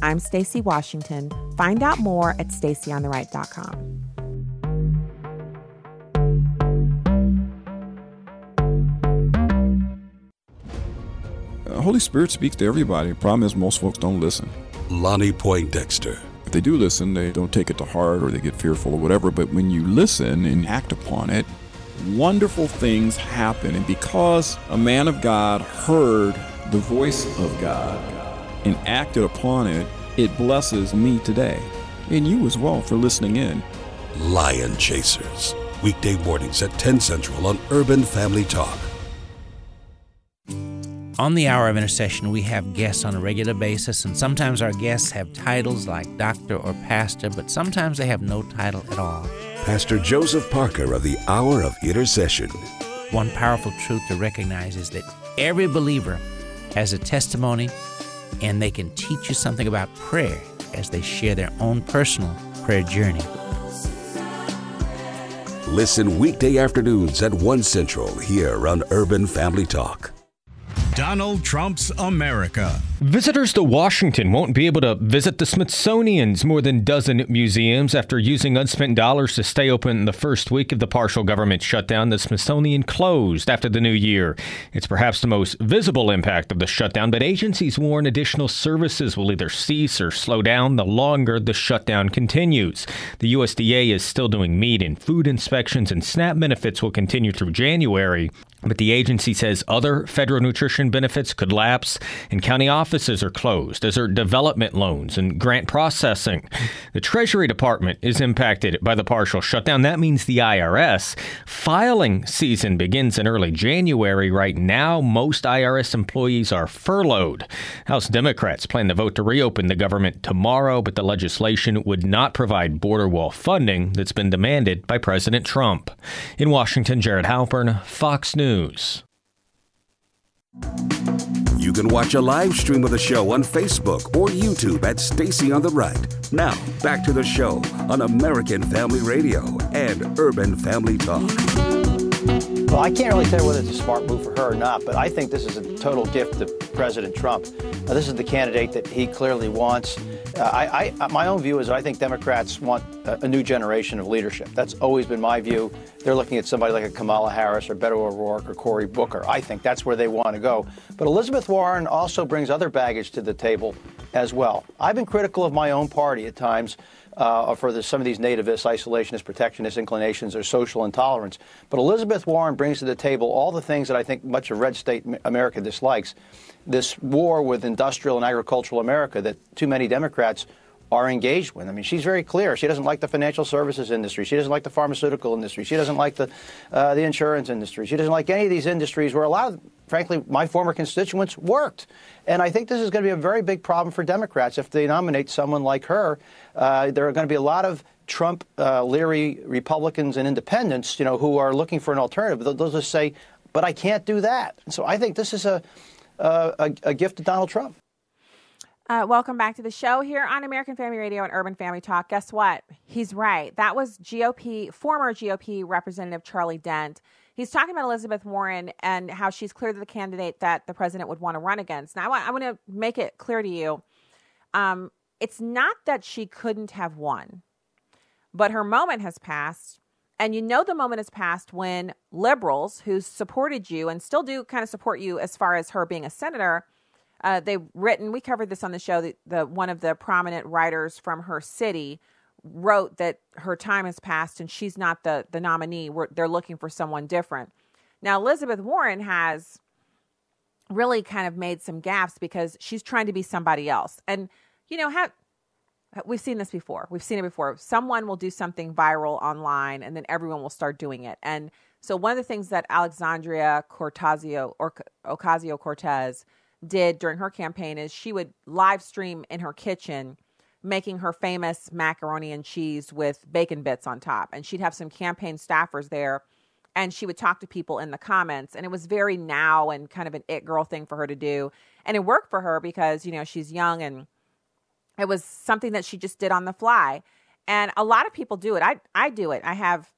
I'm Stacy Washington. Find out more at stacyontheright.com. The Holy Spirit speaks to everybody. The problem is most folks don't listen. Lonnie Poindexter. If they do listen, they don't take it to heart or they get fearful or whatever. But when you listen and act upon it, wonderful things happen. And because a man of God heard the voice of God and acted upon it, it blesses me today, and you as well, for listening in. Lion Chasers, weekday mornings at 10 Central on Urban Family Talk. On the Hour of Intercession, we have guests on a regular basis, and sometimes our guests have titles like doctor or pastor, but sometimes they have no title at all. Pastor Joseph Parker of the Hour of Intercession. One powerful truth to recognize is that every believer has a testimony, and they can teach you something about prayer as they share their own personal prayer journey. Listen weekday afternoons at 1 Central here on Urban Family Talk. Donald Trump's America. Visitors to Washington won't be able to visit the Smithsonian's more than dozen museums after using unspent dollars to stay open the first week of the partial government shutdown. The Smithsonian closed after the new year. It's perhaps the most visible impact of the shutdown, but agencies warn additional services will either cease or slow down the longer the shutdown continues. The USDA is still doing meat and food inspections, and SNAP benefits will continue through January. But the agency says other federal nutrition benefits could lapse, and county offices are closed, as are development loans and grant processing. The Treasury Department is impacted by the partial shutdown. That means the IRS. Filing season begins in early January. Right now, most IRS employees are furloughed. House Democrats plan to vote to reopen the government tomorrow, but the legislation would not provide border wall funding that's been demanded by President Trump. In Washington, Jared Halpern, Fox News. You can watch a live stream of the show on Facebook or YouTube at Stacy on the Right. Now, back to the show on American Family Radio and Urban Family Talk. Well, I can't really tell whether it's a smart move for her or not, but I think this is a total gift to President Trump. Now, this is the candidate that he clearly wants. My own view is I think Democrats want a new generation of leadership. That's always been my view. They're looking at somebody like a Kamala Harris or Beto O'Rourke or Cory Booker. I think that's where they want to go. But Elizabeth Warren also brings other baggage to the table as well. I've been critical of my own party at times for some of these nativist, isolationist, protectionist inclinations or social intolerance. But Elizabeth Warren brings to the table all the things that I think much of red state America dislikes. This war with industrial and agricultural America that too many Democrats are engaged with. I mean, she's very clear. She doesn't like the financial services industry. She doesn't like the pharmaceutical industry. She doesn't like the insurance industry. She doesn't like any of these industries where a lot of, frankly, my former constituents worked. And I think this is going to be a very big problem for Democrats. If they nominate someone like her, there are going to be a lot of Trump, leery Republicans and independents, who are looking for an alternative. They'll just say, but I can't do that. And so I think this is a gift to Donald Trump. Welcome back to the show here on American Family Radio and Urban Family Talk. Guess what? He's right. That was former GOP Representative Charlie Dent. He's talking about Elizabeth Warren and how she's clearly the candidate that the president would want to run against. Now, I want to make it clear to you, it's not that she couldn't have won, but her moment has passed. And the moment has passed when liberals who supported you and still do kind of support you as far as her being a senator, we covered this on the show, one of the prominent writers from her city wrote that her time has passed and she's not the nominee. They're looking for someone different. Now, Elizabeth Warren has really kind of made some gaffes because she's trying to be somebody else. And, you know, we've seen this before. We've seen it before. Someone will do something viral online and then everyone will start doing it. And so one of the things that Alexandria Ocasio-Cortez did during her campaign is she would live stream in her kitchen making her famous macaroni and cheese with bacon bits on top. And she'd have some campaign staffers there and she would talk to people in the comments. And it was very now and kind of an it girl thing for her to do. And it worked for her because, you know, she's young and it was something that she just did on the fly. And a lot of people do it. I do it. I have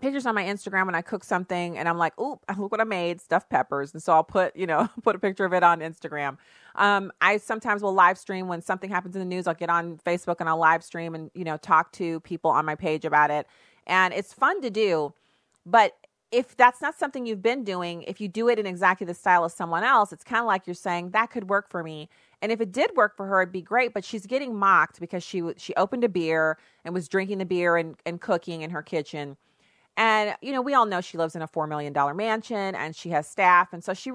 pictures on my Instagram when I cook something and I'm like, ooh, look what I made, stuffed peppers. And so I'll put a picture of it on Instagram. I sometimes will live stream when something happens in the news. I'll get on Facebook and I'll live stream and, you know, talk to people on my page about it. And it's fun to do. But if that's not something you've been doing, if you do it in exactly the style of someone else, it's kind of like you're saying that could work for me. And if it did work for her, it'd be great. But she's getting mocked because she opened a beer and was drinking the beer and cooking in her kitchen. And, you know, we all know she lives in a $4 million mansion and she has staff. And so she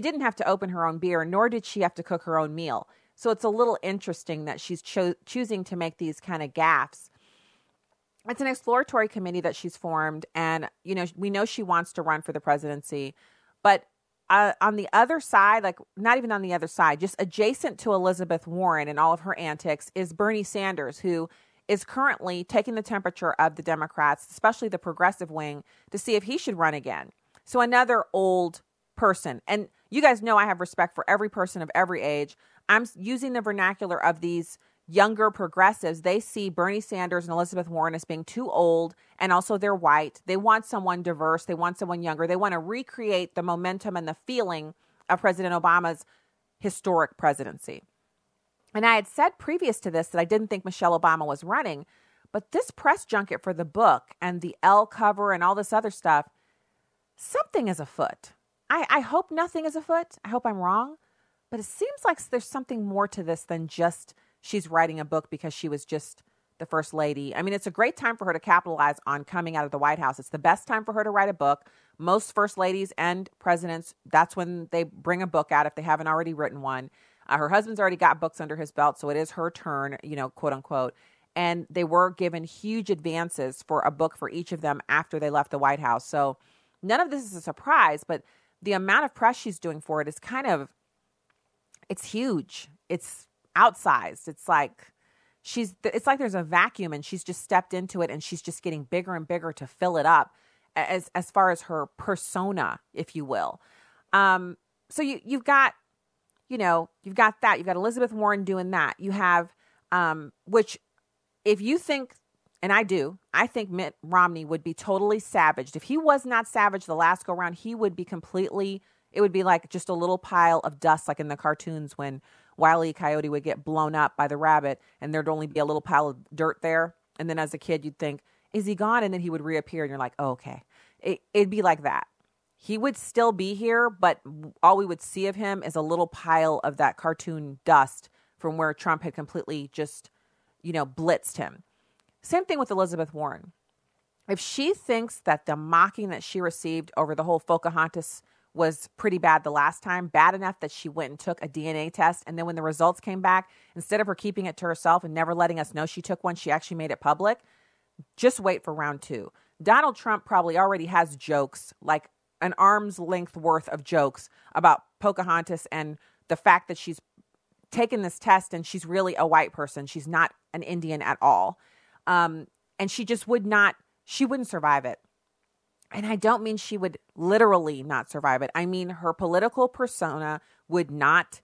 didn't have to open her own beer, nor did she have to cook her own meal. So it's a little interesting that she's choosing to make these kind of gaffes. It's an exploratory committee that she's formed. And, you know, we know she wants to run for the presidency. But on the other side, like not even on the other side, just adjacent to Elizabeth Warren and all of her antics is Bernie Sanders, who is currently taking the temperature of the Democrats, especially the progressive wing, to see if he should run again. So another old person. And you guys know I have respect for every person of every age. I'm using the vernacular of these younger progressives. They see Bernie Sanders and Elizabeth Warren as being too old, and also they're white. They want someone diverse. They want someone younger. They want to recreate the momentum and the feeling of President Obama's historic presidency. And I had said previous to this that I didn't think Michelle Obama was running, but this press junket for the book and the L cover and all this other stuff, something is afoot. I hope nothing is afoot. I hope I'm wrong. But it seems like there's something more to this than just she's writing a book because she was just the first lady. I mean, it's a great time for her to capitalize on coming out of the White House. It's the best time for her to write a book. Most first ladies and presidents, that's when they bring a book out if they haven't already written one. Her husband's already got books under his belt, so it is her turn, you know, quote unquote. And they were given huge advances for a book for each of them after they left the White House. So none of this is a surprise, but the amount of press she's doing for it is it's huge. It's outsized. It's like it's like there's a vacuum and she's just stepped into it and she's just getting bigger and bigger to fill it up as far as her persona, if you will. So you've got, you know, you've got that. You've got Elizabeth Warren doing that. You have, which if you think, and I think Mitt Romney would be totally savaged. If he was not savaged the last go round, he would be it would be like just a little pile of dust, like in the cartoons when Wile E. Coyote would get blown up by the rabbit and there'd only be a little pile of dirt there. And then as a kid, you'd think, is he gone? And then he would reappear and you're like, oh, okay. It'd be like that. He would still be here, but all we would see of him is a little pile of that cartoon dust from where Trump had completely just, you know, blitzed him. Same thing with Elizabeth Warren. If she thinks that the mocking that she received over the whole Pocahontas was pretty bad the last time, bad enough that she went and took a DNA test, and then when the results came back, instead of her keeping it to herself and never letting us know she took one, she actually made it public, just wait for round two. Donald Trump probably already has jokes like an arm's length worth of jokes about Pocahontas and the fact that she's taken this test and she's really a white person. She's not an Indian at all. And she just she wouldn't survive it. And I don't mean she would literally not survive it. I mean, her political persona would not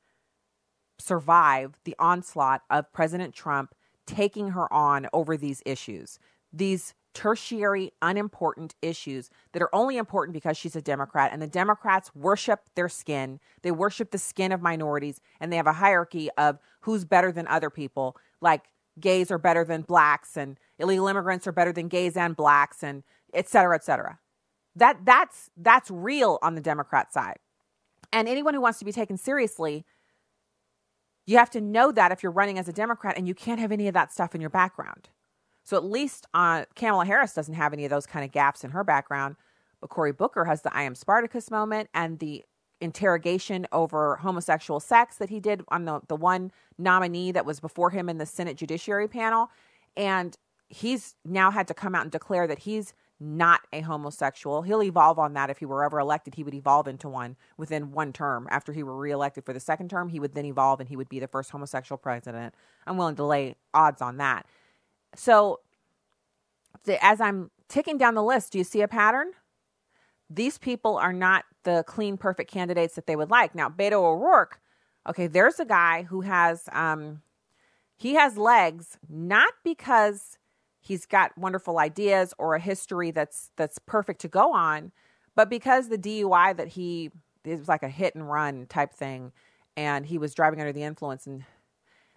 survive the onslaught of President Trump taking her on over these issues, these tertiary, unimportant issues that are only important because she's a Democrat. And the Democrats worship their skin. They worship the skin of minorities. And they have a hierarchy of who's better than other people. Like gays are better than blacks and illegal immigrants are better than gays and blacks and et cetera, et cetera. That's real on the Democrat side. And anyone who wants to be taken seriously, you have to know that if you're running as a Democrat and you can't have any of that stuff in your background. So at least Kamala Harris doesn't have any of those kind of gaps in her background. But Cory Booker has the I Am Spartacus moment and the interrogation over homosexual sex that he did on the one nominee that was before him in the Senate Judiciary panel. And he's now had to come out and declare that he's not a homosexual. He'll evolve on that. If he were ever elected, he would evolve into one within one term. After he were reelected for the second term, he would then evolve and he would be the first homosexual president. I'm willing to lay odds on that. So as I'm ticking down the list, do you see a pattern? These people are not the clean, perfect candidates that they would like. Now, Beto O'Rourke, okay, there's a guy who has, he has legs, not because he's got wonderful ideas or a history that's perfect to go on, but because the DUI that it was like a hit and run type thing, and he was driving under the influence, and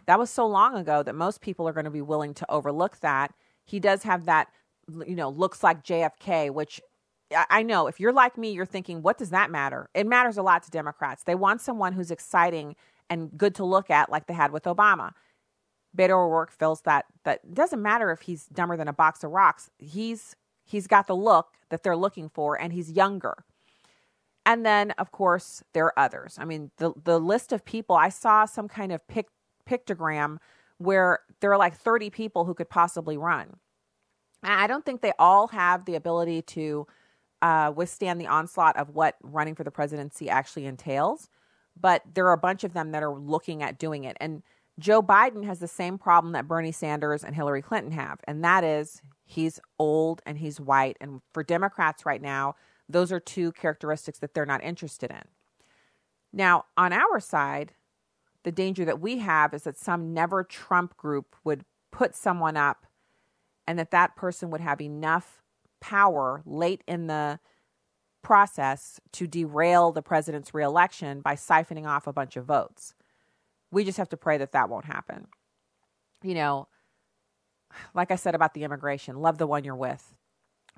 that was so long ago that most people are going to be willing to overlook that. He does have that, you know, looks like JFK, which I know if you're like me, you're thinking, what does that matter? It matters a lot to Democrats. They want someone who's exciting and good to look at like they had with Obama. Beto O'Rourke feels that doesn't matter if he's dumber than a box of rocks. He's got the look that they're looking for, and he's younger. And then, of course, there are others. I mean, the list of people, I saw some kind of pictogram where there are like 30 people who could possibly run. And I don't think they all have the ability to withstand the onslaught of what running for the presidency actually entails. But there are a bunch of them that are looking at doing it. And Joe Biden has the same problem that Bernie Sanders and Hillary Clinton have, and that is he's old and he's white. And for Democrats right now, those are two characteristics that they're not interested in. Now, on our side, the danger that we have is that some never Trump group would put someone up and that person would have enough power late in the process to derail the president's reelection by siphoning off a bunch of votes. We just have to pray that won't happen. You know, like I said about the immigration, love the one you're with.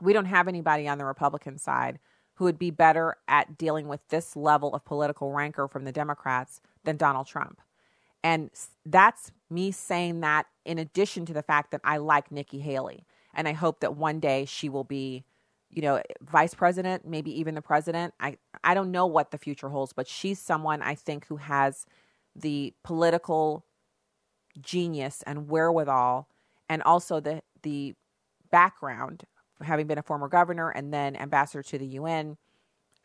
We don't have anybody on the Republican side who would be better at dealing with this level of political rancor from the Democrats than Donald Trump. And that's me saying that in addition to the fact that I like Nikki Haley. And I hope that one day she will be, you know, vice president, maybe even the president. I don't know what the future holds, but she's someone I think who has the political genius and wherewithal, and also the background, having been a former governor and then ambassador to the UN,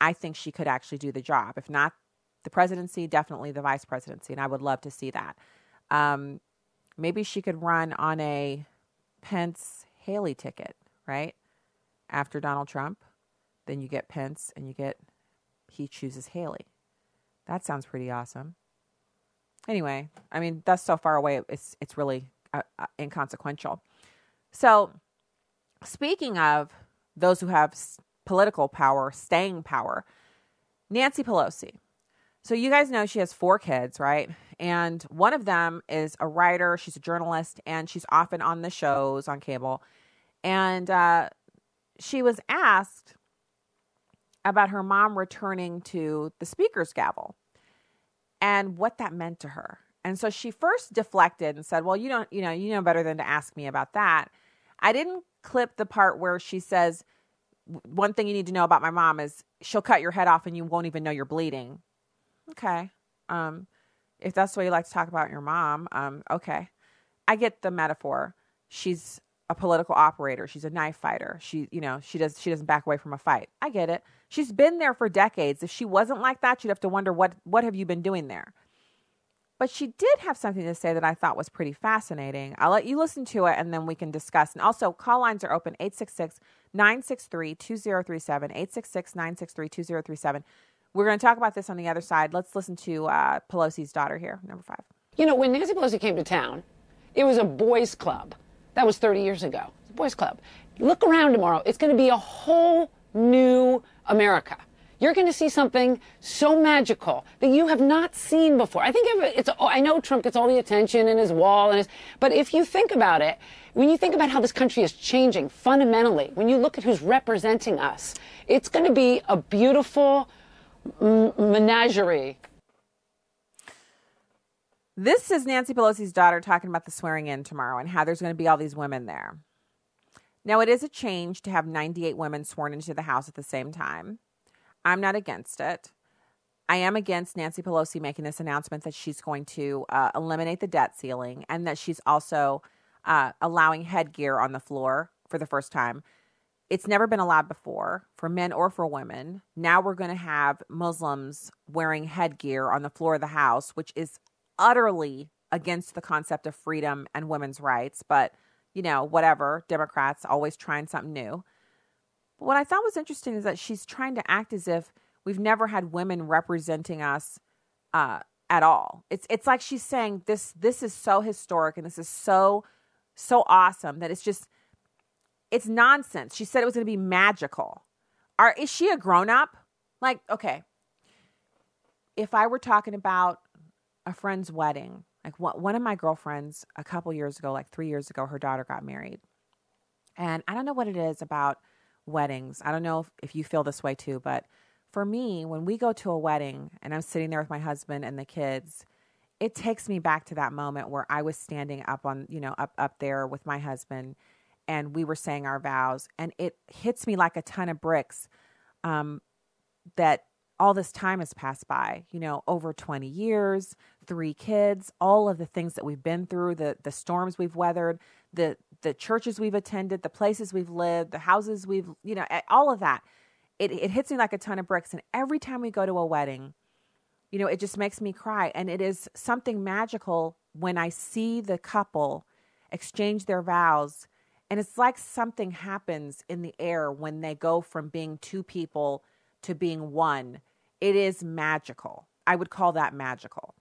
I think she could actually do the job. If not the presidency, definitely the vice presidency, and I would love to see that. Maybe she could run on a Pence-Haley ticket, right? After Donald Trump, then you get Pence and he chooses Haley. That sounds pretty awesome. Anyway, I mean, that's so far away, it's really inconsequential. So speaking of those who have political power, staying power, Nancy Pelosi. So you guys know she has 4 kids, right? And one of them is a writer. She's a journalist, and she's often on the shows on cable. And she was asked about her mom returning to the speaker's gavel and what that meant to her. And so she first deflected and said, well, you know better than to ask me about that. I didn't clip the part where she says, one thing you need to know about my mom is she'll cut your head off and you won't even know you're bleeding. Okay. If that's the way you like to talk about your mom, okay. I get the metaphor. She's a political operator. She's a knife fighter. She doesn't back away from a fight. I get it. She's been there for decades. If she wasn't like that, you'd have to wonder what have you been doing there. But she did have something to say that I thought was pretty fascinating. I'll let you listen to it, and then we can discuss. And also, call lines are open, 866-963-2037, 866-963-2037. We're going to talk about this on the other side. Let's listen to Pelosi's daughter here, number 5. You know, when Nancy Pelosi came to town, it was a boys' club. That was 30 years ago. It's a boys' club. Look around tomorrow. It's going to be a whole new America. You're going to see something so magical that you have not seen before. I know Trump gets all the attention and his wall, but if you think about it, when you think about how this country is changing fundamentally, when you look at who's representing us, it's going to be a beautiful menagerie. This is Nancy Pelosi's daughter talking about the swearing in tomorrow and how there's going to be all these women there. Now, it is a change to have 98 women sworn into the House at the same time. I'm not against it. I am against Nancy Pelosi making this announcement that she's going to eliminate the debt ceiling and that she's also allowing headgear on the floor for the first time. It's never been allowed before for men or for women. Now we're going to have Muslims wearing headgear on the floor of the House, which is utterly against the concept of freedom and women's rights. But, you know, whatever. Democrats always trying something new. But what I thought was interesting is that she's trying to act as if we've never had women representing us at all. It's like she's saying this is so historic and this is so awesome that it's just, it's nonsense. She said it was going to be magical. Is she a grown-up? Like, okay, if I were talking about a friend's wedding, like one of my girlfriends a couple years ago, like 3 years ago, her daughter got married. And I don't know what it is about weddings. I don't know if you feel this way too, but for me, when we go to a wedding and I'm sitting there with my husband and the kids, it takes me back to that moment where I was standing up on, you know, up there with my husband and we were saying our vows, and it hits me like a ton of bricks that all this time has passed by, you know, over 20 years, 3 kids, all of the things that we've been through, the storms we've weathered, the churches we've attended, the places we've lived, the houses we've, you know, all of that. It hits me like a ton of bricks. And every time we go to a wedding, you know, it just makes me cry. And it is something magical when I see the couple exchange their vows. And it's like something happens in the air when they go from being 2 people to being 1. It is magical. I would call that magical.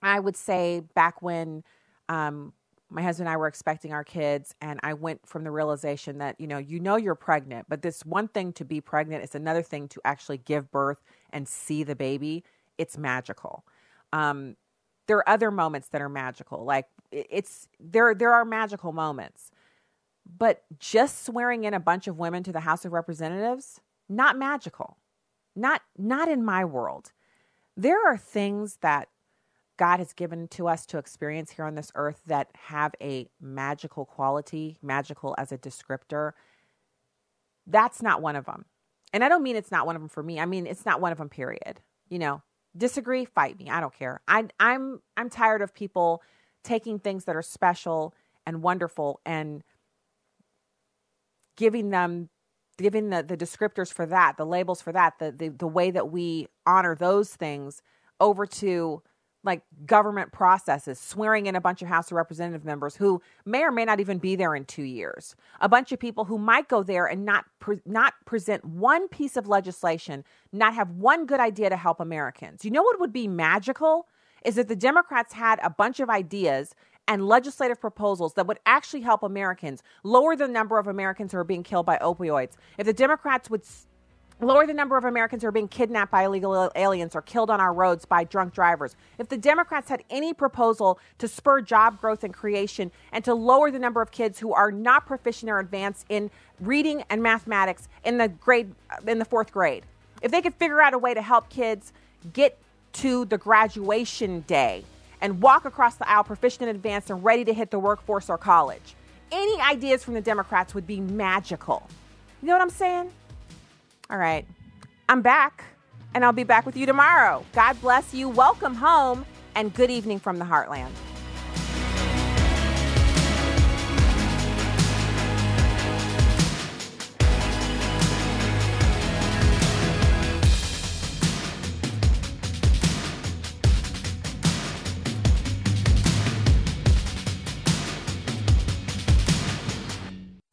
I would say back when my husband and I were expecting our kids, and I went from the realization that, you know you're pregnant, but this one thing to be pregnant, it's another thing to actually give birth and see the baby. It's magical. There are other moments that are magical. Like there are magical moments, but just swearing in a bunch of women to the House of Representatives, not magical, not in my world. There are things that God has given to us to experience here on this earth that have a magical quality, magical as a descriptor. That's not one of them. And I don't mean it's not one of them for me. I mean, it's not one of them, period. You know, disagree, fight me. I don't care. I'm tired of people taking things that are special and wonderful and giving the descriptors for that, the labels for that, the way that we honor those things over to like government processes, swearing in a bunch of House of Representative members who may or may not even be there in 2 years. A bunch of people who might go there and not present one piece of legislation, not have one good idea to help Americans. You know what would be magical is if the Democrats had a bunch of ideas and legislative proposals that would actually help Americans, lower the number of Americans who are being killed by opioids. If the Democrats would lower the number of Americans who are being kidnapped by illegal aliens or killed on our roads by drunk drivers. If the Democrats had any proposal to spur job growth and creation and to lower the number of kids who are not proficient or advanced in reading and mathematics in the 4th grade. If they could figure out a way to help kids get to the graduation day and walk across the aisle proficient and advanced and ready to hit the workforce or college. Any ideas from the Democrats would be magical. You know what I'm saying? All right, I'm back, and I'll be back with you tomorrow. God bless you. Welcome home, and good evening from the Heartland.